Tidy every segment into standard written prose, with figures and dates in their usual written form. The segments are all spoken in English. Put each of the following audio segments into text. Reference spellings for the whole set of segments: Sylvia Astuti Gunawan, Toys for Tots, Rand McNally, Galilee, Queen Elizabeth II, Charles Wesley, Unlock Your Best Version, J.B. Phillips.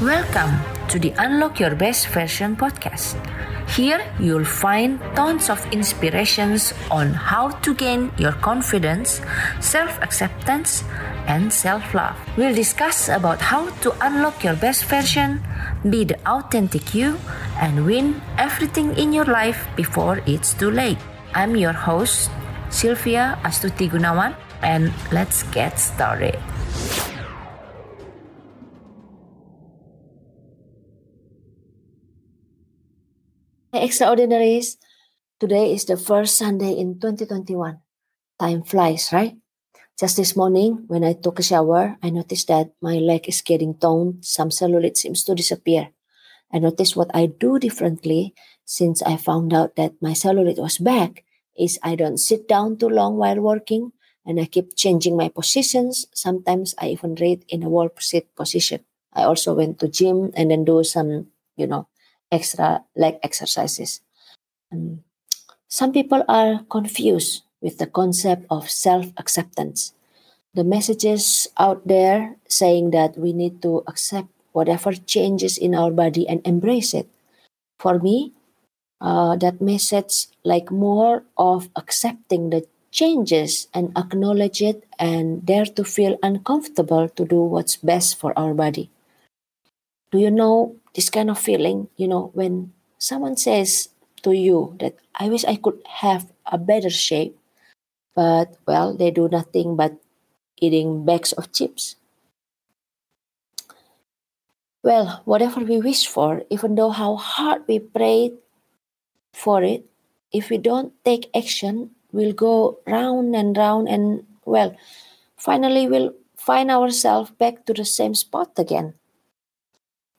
Welcome to the Unlock Your Best Version podcast. Here, you'll find tons of inspirations on how to gain your confidence, self-acceptance, and self-love. We'll discuss about how to unlock your best version, be the authentic you, and win everything in your life before it's too late. I'm your host, Sylvia Astuti Gunawan, and let's get started. Hey Extraordinaries, today is the first Sunday in 2021. Time flies, right? Just this morning, when I took a shower, I noticed that my leg is getting toned. Some cellulite seems to disappear. I noticed what I do differently since I found out that my cellulite was back is I don't sit down too long while working, and I keep changing my positions. Sometimes I even read in a wall sit position. I also went to gym and then do some, extra leg exercises. Some people are confused with the concept of self-acceptance. The messages out there saying that we need to accept whatever changes in our body and embrace it. For me, that message like more of accepting the changes and acknowledge it and dare to feel uncomfortable to do what's best for our body. Do you know this kind of feeling, when someone says to you that I wish I could have a better shape, but they do nothing but eating bags of chips. Well, whatever we wish for, even though how hard we pray for it, if we don't take action, we'll go round and round and, finally we'll find ourselves back to the same spot again.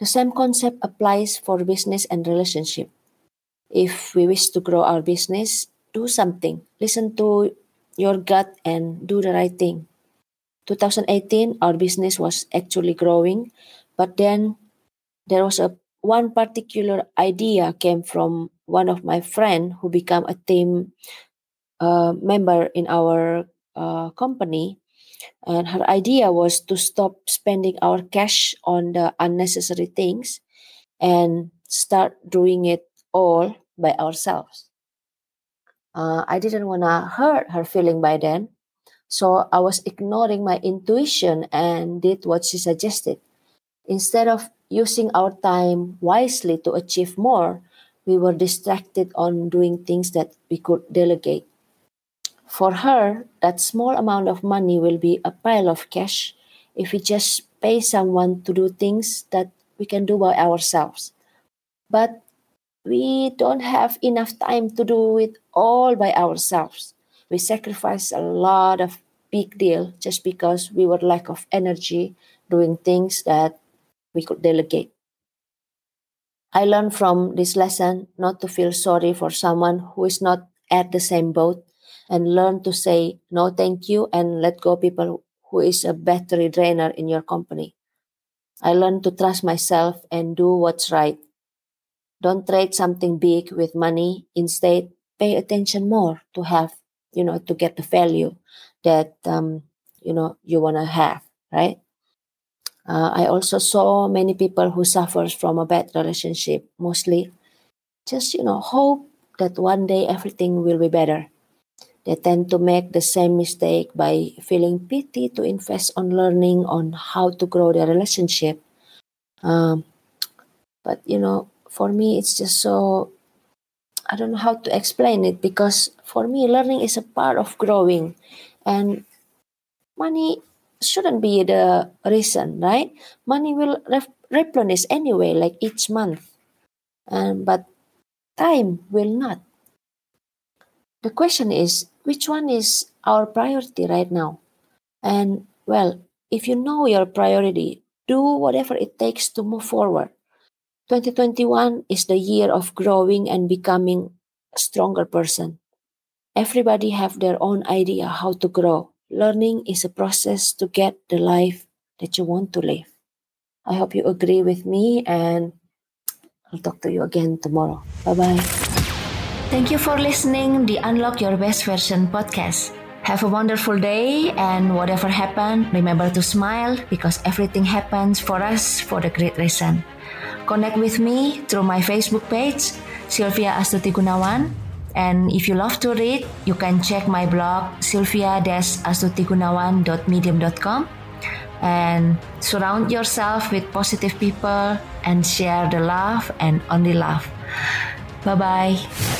The same concept applies for business and relationship. If we wish to grow our business, do something. Listen to your gut and do the right thing. 2018, our business was actually growing, but then there was one particular idea came from one of my friend who became a team member in our company. And her idea was to stop spending our cash on the unnecessary things and start doing it all by ourselves. I didn't want to hurt her feeling by then, so I was ignoring my intuition and did what she suggested. Instead of using our time wisely to achieve more, we were distracted on doing things that we could delegate. For her, that small amount of money will be a pile of cash if we just pay someone to do things that we can do by ourselves. But we don't have enough time to do it all by ourselves. We sacrificed a lot of big deal just because we were lack of energy doing things that we could delegate. I learned from this lesson not to feel sorry for someone who is not at the same boat, and learn to say no thank you and let go people who is a battery drainer in your company. I learned to trust myself and do what's right. Don't trade something big with money. Instead, pay attention more to have, to get the value that, you want to have, right? I also saw many people who suffers from a bad relationship, mostly just, hope that one day everything will be better. They tend to make the same mistake by feeling pity to invest on learning on how to grow their relationship. For me, it's just so, I don't know how to explain it, because for me, learning is a part of growing and money shouldn't be the reason, right? Money will replenish anyway, like each month, but time will not. The question is, which one is our priority right now? And, if you know your priority, do whatever it takes to move forward. 2021 is the year of growing and becoming a stronger person. Everybody have their own idea how to grow. Learning is a process to get the life that you want to live. I hope you agree with me, and I'll talk to you again tomorrow. Bye-bye. Thank you for listening to the Unlock Your Best Version podcast. Have a wonderful day, and whatever happened, remember to smile because everything happens for us for a great reason. Connect with me through my Facebook page, Sylvia Astuti Gunawan. And if you love to read, you can check my blog, sylvia-astutigunawan.medium.com. And surround yourself with positive people and share the love and only love. Bye-bye.